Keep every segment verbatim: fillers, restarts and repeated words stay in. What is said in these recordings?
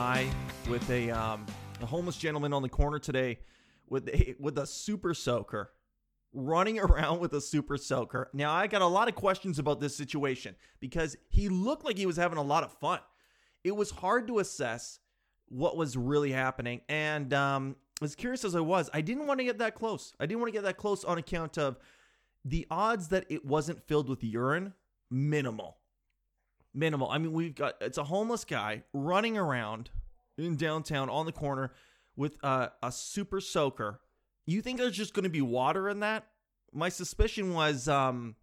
guy with a, um, a homeless gentleman on the corner today with a, with a super soaker, running around with a super soaker. Now, I got a lot of questions about this situation because he looked like he was having a lot of fun. It was hard to assess what was really happening. And um, as curious as I was, I didn't want to get that close. I didn't want to get that close on account of the odds that it wasn't filled with urine, minimal. Minimal. I mean, we've got, it's a homeless guy running around in downtown on the corner with uh, a super soaker. You think there's just going to be water in that? My suspicion was, um,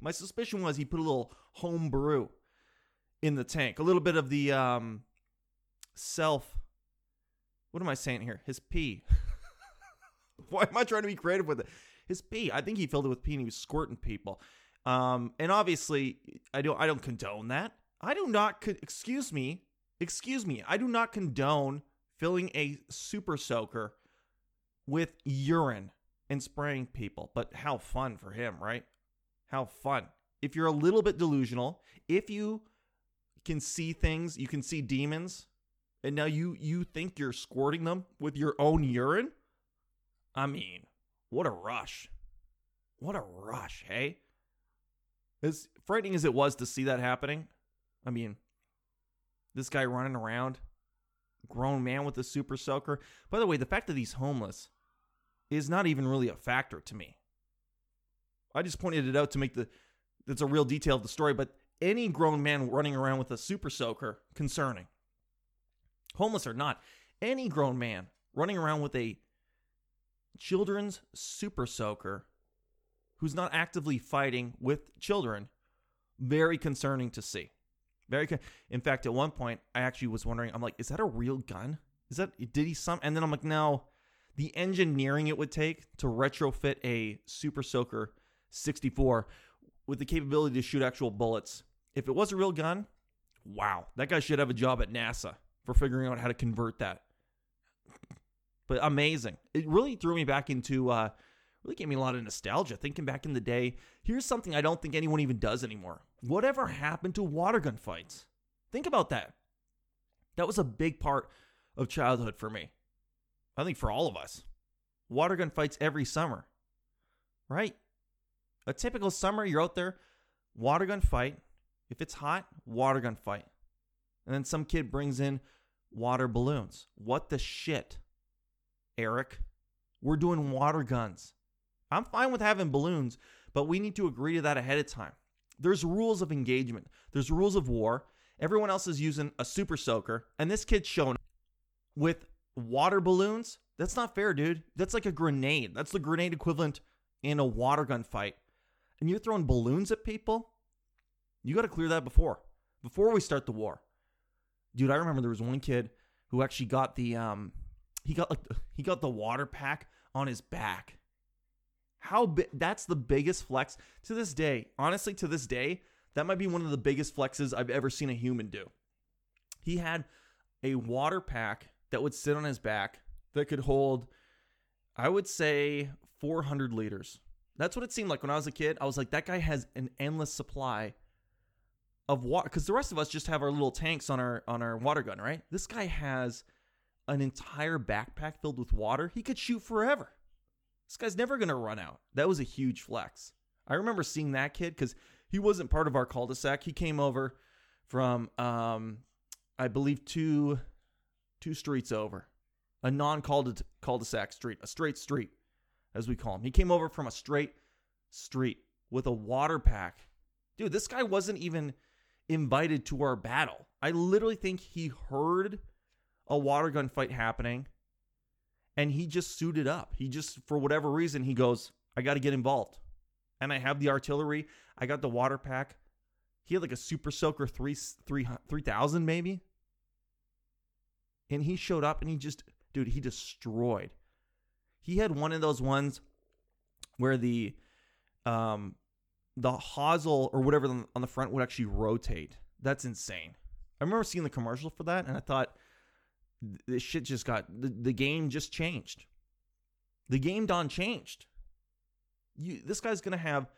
my suspicion was he put a little home brew in the tank, a little bit of the um, self. What am I saying here? His pee. Why am I trying to be creative with it? His pee. I think he filled it with pee and he was squirting people. Um, and obviously, I don't. I don't condone that. I do not. Con- excuse me. Excuse me. I do not condone filling a super soaker with urine and spraying people. But how fun for him, right? How fun. If you're a little bit delusional, if you can see things, you can see demons, and now you you think you're squirting them with your own urine? I mean, what a rush. What a rush, hey? As frightening as it was to see that happening, I mean, this guy running around, grown man with a super soaker. By the way, the fact that he's homeless is not even really a factor to me. I just pointed it out to make the, that's a real detail of the story, but any grown man running around with a super soaker, concerning. Homeless or not, any grown man running around with a children's super soaker who's not actively fighting with children, very concerning to see. Very con- In fact, at one point, I actually was wondering, I'm like, is that a real gun? Is that, did he some? And then I'm like, no, the engineering it would take to retrofit a Super Soaker sixty-four with the capability to shoot actual bullets. If it was a real gun, wow, that guy should have a job at NASA for figuring out how to convert that. But amazing. It really threw me back into, uh, really gave me a lot of nostalgia thinking back in the day. Here's something I don't think anyone even does anymore. Whatever happened to water gun fights? Think about that. That was a big part of childhood for me. I think for all of us. Water gun fights every summer, right? A typical summer, you're out there, water gun fight. If it's hot, water gun fight. And then some kid brings in water balloons. What the shit, Eric? We're doing water guns. I'm fine with having balloons, but we need to agree to that ahead of time. There's rules of engagement. There's rules of war. Everyone else is using a super soaker, and this kid's showing up with water balloons. That's not fair, dude. That's like a grenade. That's the grenade equivalent in a water gun fight. And you're throwing balloons at people? You got to clear that before. Before we start the war. Dude, I remember there was one kid who actually got the, um, he got like, he got the water pack on his back. How big? That's the biggest flex to this day. Honestly, to this day, that might be one of the biggest flexes I've ever seen a human do. He had a water pack that would sit on his back that could hold, I would say, four hundred liters. That's what it seemed like when I was a kid. I was like, that guy has an endless supply of water, because the rest of us just have our little tanks on our on our water gun, right? This guy has an entire backpack filled with water. He could shoot forever. This guy's never going to run out. That was a huge flex. I remember seeing that kid because he wasn't part of our cul-de-sac. He came over from, um, I believe, two two streets over. A non-cul-de-sac street. A straight street, as we call him. He came over from a straight street with a water pack. Dude, this guy wasn't even invited to our battle. I literally think he heard a water gun fight happening. And he just suited up. He just, for whatever reason, he goes, I got to get involved. And I have the artillery. I got the water pack. He had like a Super Soaker three thousand maybe. And he showed up and he just, dude, he destroyed. He had one of those ones where the, um, the hosel or whatever on the front would actually rotate. That's insane. I remember seeing the commercial for that and I thought, this shit just got, the, the game just changed. The game done changed. You, this guy's going to have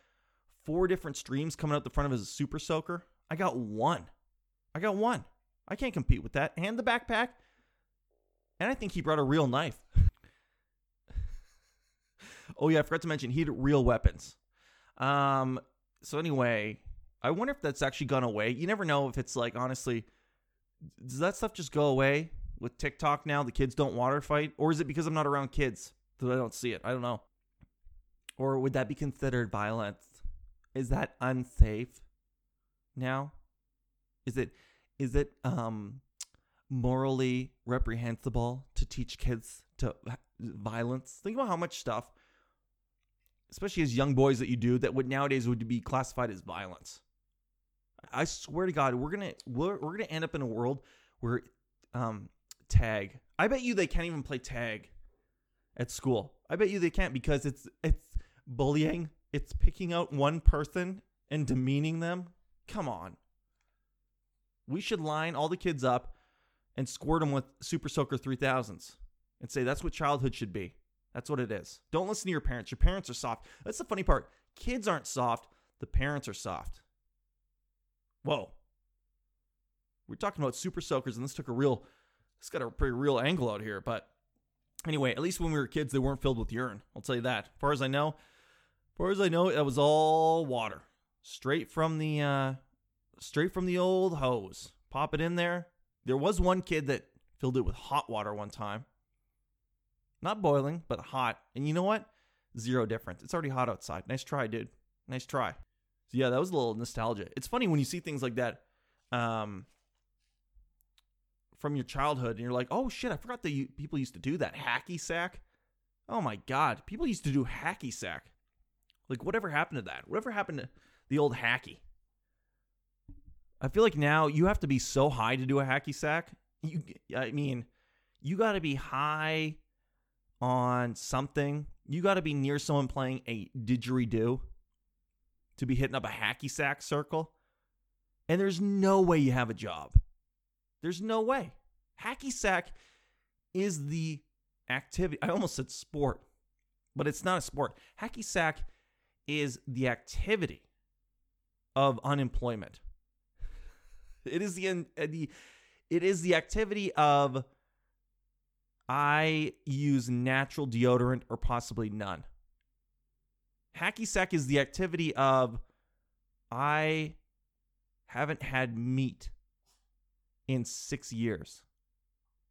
four different streams coming out the front of his super soaker. I got one. I got one. I can't compete with that. And the backpack. And I think he brought a real knife. Oh, yeah, I forgot to mention, he had real weapons. Um. So anyway, I wonder if that's actually gone away. You never know if it's like, honestly, does that stuff just go away with TikTok now? The kids don't water fight? Or is it because I'm not around kids that I don't see it? I don't know. Or would that be considered violence? Is that unsafe now? Is it is it um morally reprehensible to teach kids to violence? Think about how much stuff, especially as young boys, that you do that would nowadays would be classified as violence. I swear to God, we're gonna we're, we're gonna end up in a world where um tag. I bet you they can't even play tag at school. I bet you they can't because it's it's bullying. It's picking out one person and demeaning them. Come on. We should line all the kids up and squirt them with Super Soaker three thousands and say that's what childhood should be. That's what it is. Don't listen to your parents. Your parents are soft. That's the funny part. Kids aren't soft. The parents are soft. Whoa. We're talking about Super Soakers, and this took a real, it's got a pretty real angle out here. But anyway, at least when we were kids, they weren't filled with urine. I'll tell you that. As far as I know, Or as I know, it was all water, straight from the, uh, straight from the old hose. Pop it in there. There was one kid that filled it with hot water one time, not boiling, but hot. And you know what? Zero difference. It's already hot outside. Nice try, dude. Nice try. So yeah, that was a little nostalgia. It's funny when you see things like that, um, from your childhood, and you're like, oh shit, I forgot that you, people used to do that hacky sack. Oh my God, people used to do hacky sack. Like, whatever happened to that? Whatever happened to the old hacky? I feel like now you have to be so high to do a hacky sack. You, I mean, you got to be high on something. You got to be near someone playing a didgeridoo to be hitting up a hacky sack circle. And there's no way you have a job. There's no way. Hacky sack is the activity. I almost said sport, but it's not a sport. Hacky sack is the activity of unemployment. It is the, the it is the activity of I use natural deodorant or possibly none. Hacky sack is the activity of I haven't had meat in six years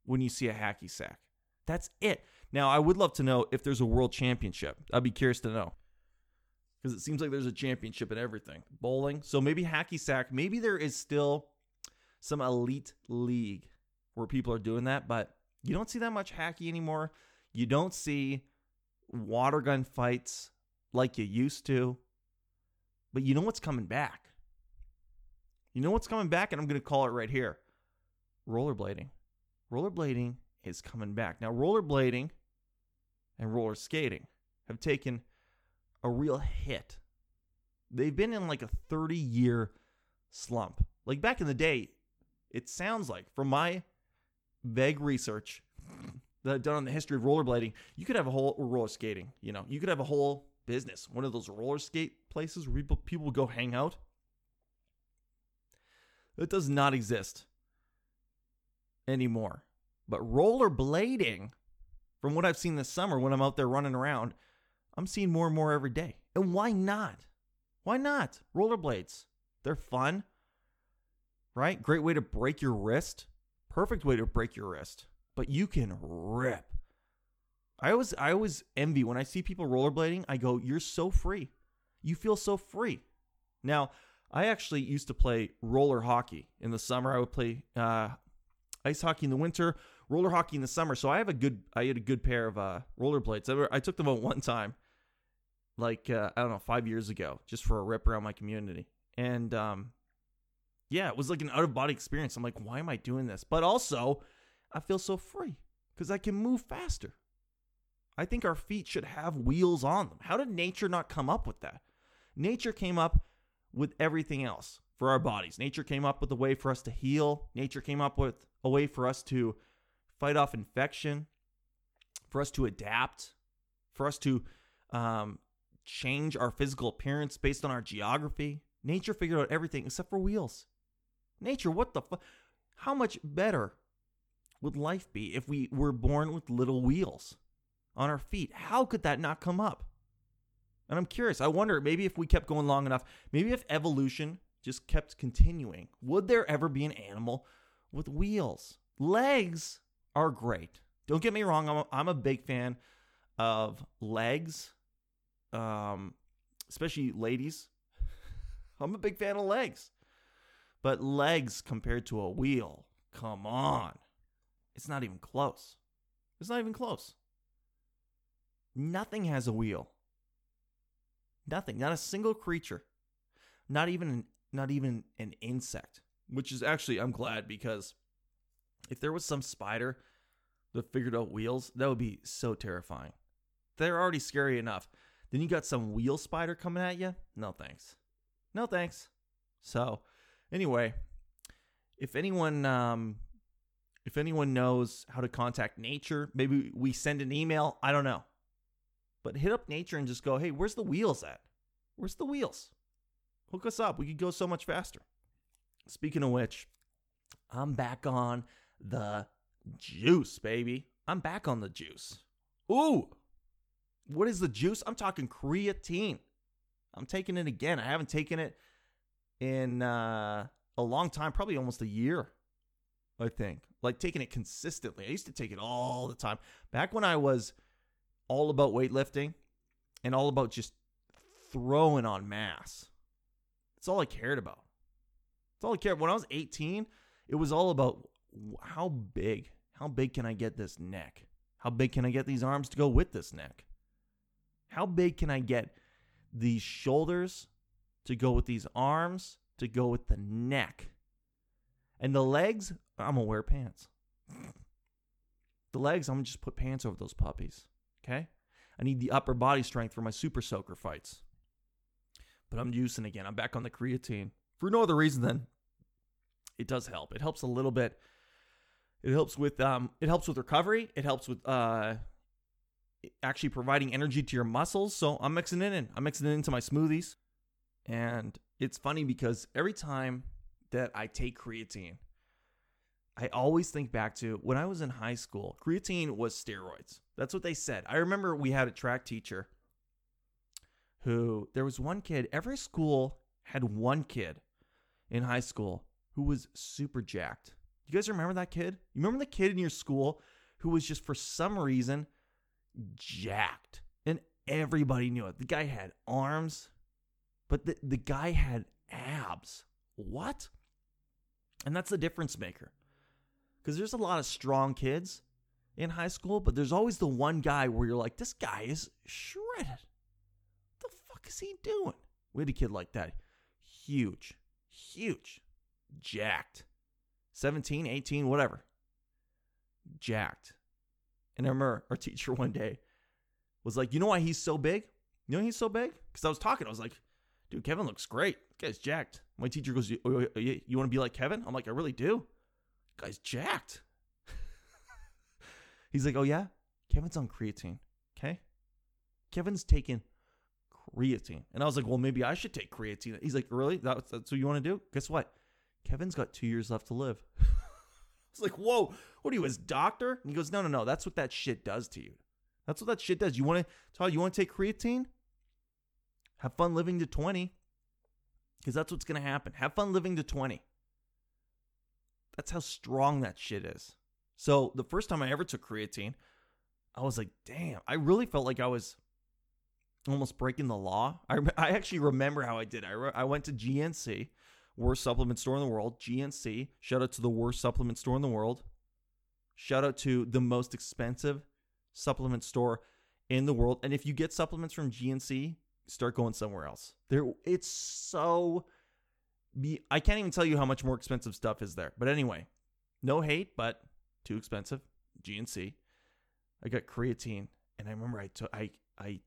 when you see a hacky sack. That's it. Now, I would love to know if there's a world championship. I'd be curious to know. Because it seems like there's a championship in everything. Bowling. So maybe hacky sack. Maybe there is still some elite league where people are doing that. But you don't see that much hacky anymore. You don't see water gun fights like you used to. But you know what's coming back. You know what's coming back? And I'm going to call it right here. Rollerblading. Rollerblading is coming back. Now, rollerblading and roller skating have taken a real hit. They've been in like a thirty year slump. Like back in the day, it sounds like, from my vague research that I've done on the history of rollerblading, you could have a whole roller skating, you know, you could have a whole business, one of those roller skate places where people, people would go hang out. It does not exist anymore. But rollerblading, from what I've seen this summer when I'm out there running around, I'm seeing more and more every day. And why not? Why not? Rollerblades. They're fun, right? Great way to break your wrist. Perfect way to break your wrist. But you can rip. I always, I always envy when I see people rollerblading. I go, you're so free. You feel so free. Now, I actually used to play roller hockey in the summer. I would play uh, ice hockey in the winter, roller hockey in the summer. So I have a good, I had a good pair of uh, rollerblades. I, were, I took them out one time, like, uh, I don't know, five years ago, just for a rip around my community. And um, yeah, it was like an out of body experience. I'm like, why am I doing this? But also I feel so free because I can move faster. I think our feet should have wheels on them. How did nature not come up with that? Nature came up with everything else for our bodies. Nature came up with a way for us to heal. Nature came up with a way for us to fight off infection, for us to adapt, for us to um, change our physical appearance based on our geography. Nature figured out everything except for wheels. Nature, what the fuck? How much better would life be if we were born with little wheels on our feet? How could that not come up? And I'm curious. I wonder, maybe if we kept going long enough, maybe if evolution just kept continuing, would there ever be an animal with wheels? Legs are great. Don't get me wrong. I'm a, I'm a big fan of legs, um, especially ladies. I'm a big fan of legs. But legs compared to a wheel, come on. It's not even close. It's not even close. Nothing has a wheel. Nothing. Not a single creature. Not even an, not even an insect. Which is actually, I'm glad, because if there was some spider that figured out wheels, that would be so terrifying. They're already scary enough. Then you got some wheel spider coming at you? No thanks. No thanks. So, anyway, if anyone um, if anyone knows how to contact nature, maybe we send an email. I don't know. But hit up nature and just go, hey, where's the wheels at? Where's the wheels? Hook us up. We could go so much faster. Speaking of which, I'm back on the juice, baby. I'm back on the juice. Ooh, what is the juice? I'm talking creatine. I'm taking it again. I haven't taken it in uh, a long time, probably almost a year, I think. Like taking it consistently. I used to take it all the time. Back when I was all about weightlifting and all about just throwing on mass. That's all I cared about. That's all I cared about. When I was eighteen, it was all about how big, how big can I get this neck? How big can I get these arms to go with this neck? How big can I get these shoulders to go with these arms, to go with the neck? And the legs, I'm going to wear pants. The legs, I'm going to just put pants over those puppies, okay? I need the upper body strength for my super soaker fights. But I'm using again. I'm back on the creatine. For no other reason than it does help. It helps a little bit. It helps with um. It helps with recovery. It helps with uh. actually providing energy to your muscles. So I'm mixing it in. I'm mixing it into my smoothies. And it's funny because every time that I take creatine, I always think back to when I was in high school. Creatine was steroids. That's what they said. I remember we had a track teacher who, there was one kid, every school had one kid in high school who was super jacked. You guys remember that kid? You remember the kid in your school who was just for some reason jacked? And everybody knew it. The guy had arms, but the, the guy had abs. What? And that's the difference maker. Because there's a lot of strong kids in high school, but there's always the one guy where you're like, this guy is shredded. What the fuck is he doing? We had a kid like that. Huge, huge, jacked. seventeen, eighteen, whatever. Jacked. And I remember our teacher one day was like, you know why he's so big? You know why he's so big? Because I was talking. I was like, dude, Kevin looks great. This guy's jacked. My teacher goes, you, you, you want to be like Kevin? I'm like, I really do. This guy's jacked. He's like, oh, yeah? Kevin's on creatine, okay? Kevin's taking creatine. And I was like, well, maybe I should take creatine. He's like, really? That's, that's what you want to do? Guess what? Kevin's got two years left to live. I was like, whoa, what are you, his doctor? And he goes, no, no, no. That's what that shit does to you. That's what that shit does. You want to, Todd, you want to take creatine? Have fun living to twenty, because that's what's going to happen. Have fun living to twenty. That's how strong that shit is. So the first time I ever took creatine, I was like, damn, I really felt like I was almost breaking the law. I, I actually remember how I did. I, re- I went to G N C, worst supplement store in the world. G N C, shout out to the worst supplement store in the world. Shout out to the most expensive supplement store in the world. And if you get supplements from G N C, start going somewhere else. There, it's so, be, I can't even tell you how much more expensive stuff is there. But anyway, no hate, but too expensive. G N C. I got creatine, and I remember I took, I, I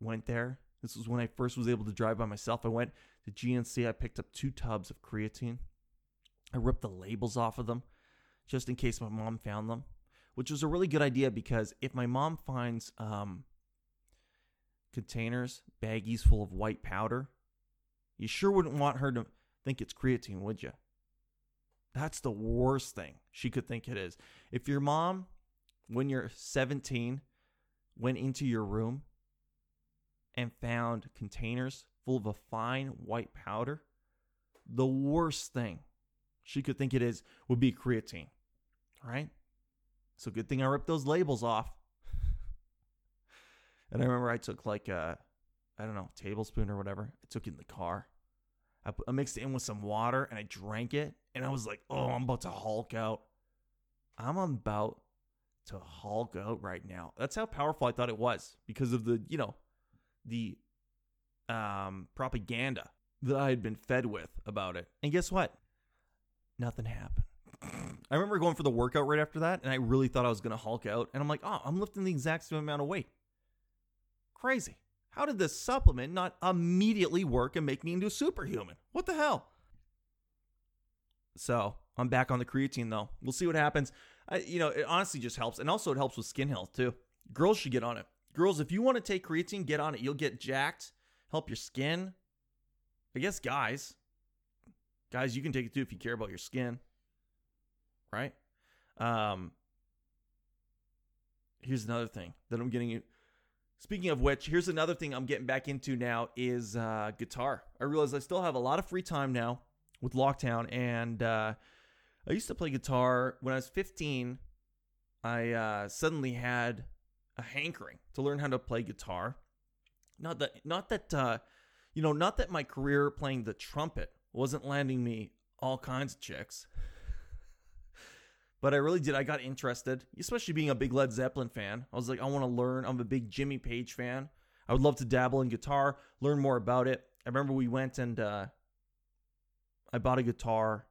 went there. This was when I first was able to drive by myself. I went to G N C. I picked up two tubs of creatine. I ripped the labels off of them just in case my mom found them, which was a really good idea because if my mom finds um, containers, baggies full of white powder, you sure wouldn't want her to think it's creatine, would you? That's the worst thing she could think it is. If your mom, when you're seventeen, went into your room and found containers full of a fine white powder, the worst thing she could think it is would be creatine. All right? So good thing I ripped those labels off. And I remember I took like a, I don't know, tablespoon or whatever. I took it in the car. I, put, I mixed it in with some water and I drank it. And I was like, oh, I'm about to Hulk out. I'm about to Hulk out right now. That's how powerful I thought it was because of the, you know, the um, propaganda that I had been fed with about it. And guess what? Nothing happened. I remember going for the workout right after that, and I really thought I was going to Hulk out. And I'm like, oh, I'm lifting the exact same amount of weight. Crazy. How did this supplement not immediately work and make me into a superhuman? What the hell? So I'm back on the creatine, though. We'll see what happens. I, you know, it honestly just helps. And also it helps with skin health, too. Girls should get on it. Girls, if you want to take creatine, get on it. You'll get jacked. Help your skin. I guess guys. Guys, you can take it, too, if you care about your skin. Right? Um, here's another thing that I'm getting you. Speaking of which, here's another thing I'm getting back into now is uh, guitar. I realize I still have a lot of free time now with lockdown, and uh, I used to play guitar. When I was fifteen, I uh, suddenly had a hankering to learn how to play guitar. Not that, not that, uh, you know, not that my career playing the trumpet wasn't landing me all kinds of chicks, but I really did. I got interested, especially being a big Led Zeppelin fan. I was like, I want to learn. I'm a big Jimmy Page fan. I would love to dabble in guitar, learn more about it. I remember we went and uh, I bought a guitar.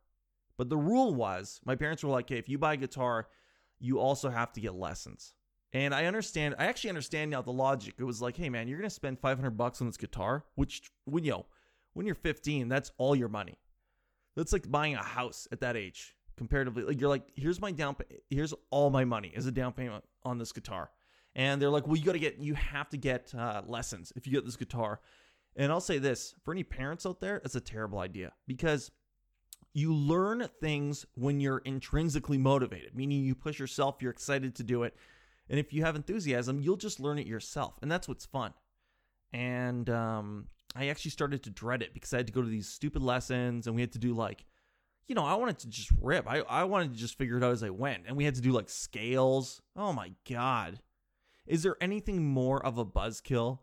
But the rule was, my parents were like, hey, if you buy a guitar, you also have to get lessons. And I understand. I actually understand now the logic. It was like, hey, man, you're going to spend five hundred bucks on this guitar, which, when, you know, when you're fifteen, that's all your money. That's like buying a house at that age. Comparatively, like you're like, here's my down, here's all my money as a down payment on this guitar. And they're like, well, you got to get, you have to get uh, lessons if you get this guitar. And I'll say this for any parents out there, it's a terrible idea because you learn things when you're intrinsically motivated, meaning you push yourself, you're excited to do it. And if you have enthusiasm, you'll just learn it yourself. And that's what's fun. And um, I actually started to dread it because I had to go to these stupid lessons and we had to do like, you know, I wanted to just rip. I, I wanted to just figure it out as I went. And we had to do like scales. Oh my God. Is there anything more of a buzzkill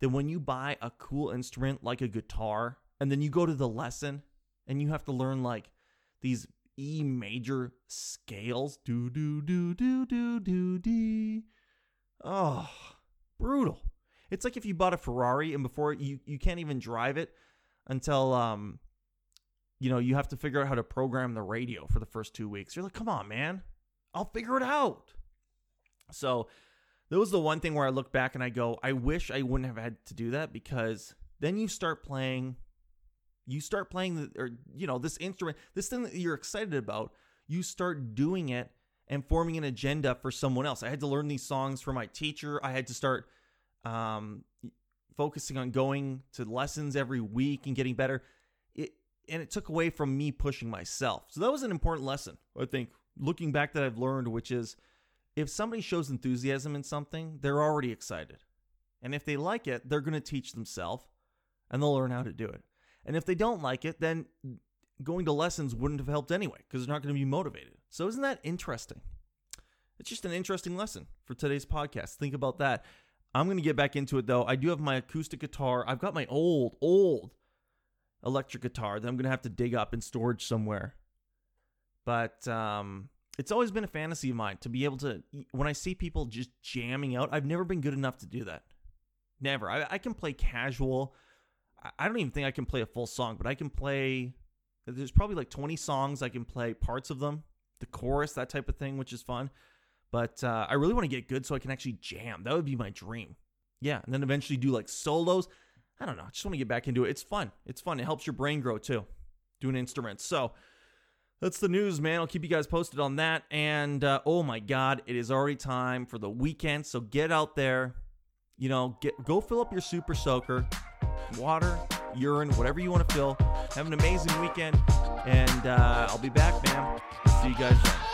than when you buy a cool instrument like a guitar and then you go to the lesson and you have to learn like these E major scales? Do, do, do, do, do, do, do. Oh, brutal. It's like if you bought a Ferrari and before you, you can't even drive it until, um, you know, you have to figure out how to program the radio for the first two weeks. You're like, come on, man, I'll figure it out. So that was the one thing where I look back and I go, I wish I wouldn't have had to do that because then you start playing, you start playing, the, or, you know, this instrument, this thing that you're excited about, you start doing it and forming an agenda for someone else. I had to learn these songs from my teacher. I had to start um, focusing on going to lessons every week and getting better. And it took away from me pushing myself. So that was an important lesson, I think, looking back that I've learned, which is if somebody shows enthusiasm in something, they're already excited. And if they like it, they're going to teach themselves and they'll learn how to do it. And if they don't like it, then going to lessons wouldn't have helped anyway because they're not going to be motivated. So isn't that interesting? It's just an interesting lesson for today's podcast. Think about that. I'm going to get back into it, though. I do have my acoustic guitar. I've got my old, old electric guitar that I'm going to have to dig up in storage somewhere. But um, it's always been a fantasy of mine to be able to, when I see people just jamming out, I've never been good enough to do that. Never. I, I can play casual. I don't even think I can play a full song, but I can play, there's probably like twenty songs. I can play parts of them, the chorus, that type of thing, which is fun. But uh, I really want to get good so I can actually jam. That would be my dream. Yeah. And then eventually do like solos. I don't know. I just want to get back into it. It's fun. It's fun. It helps your brain grow, too, doing instruments. So that's the news, man. I'll keep you guys posted on that. And, uh, oh, my God, it is already time for the weekend. So get out there. You know, get go fill up your super soaker. Water urine, whatever you want to fill. Have an amazing weekend, and uh, I'll be back, man. See you guys then.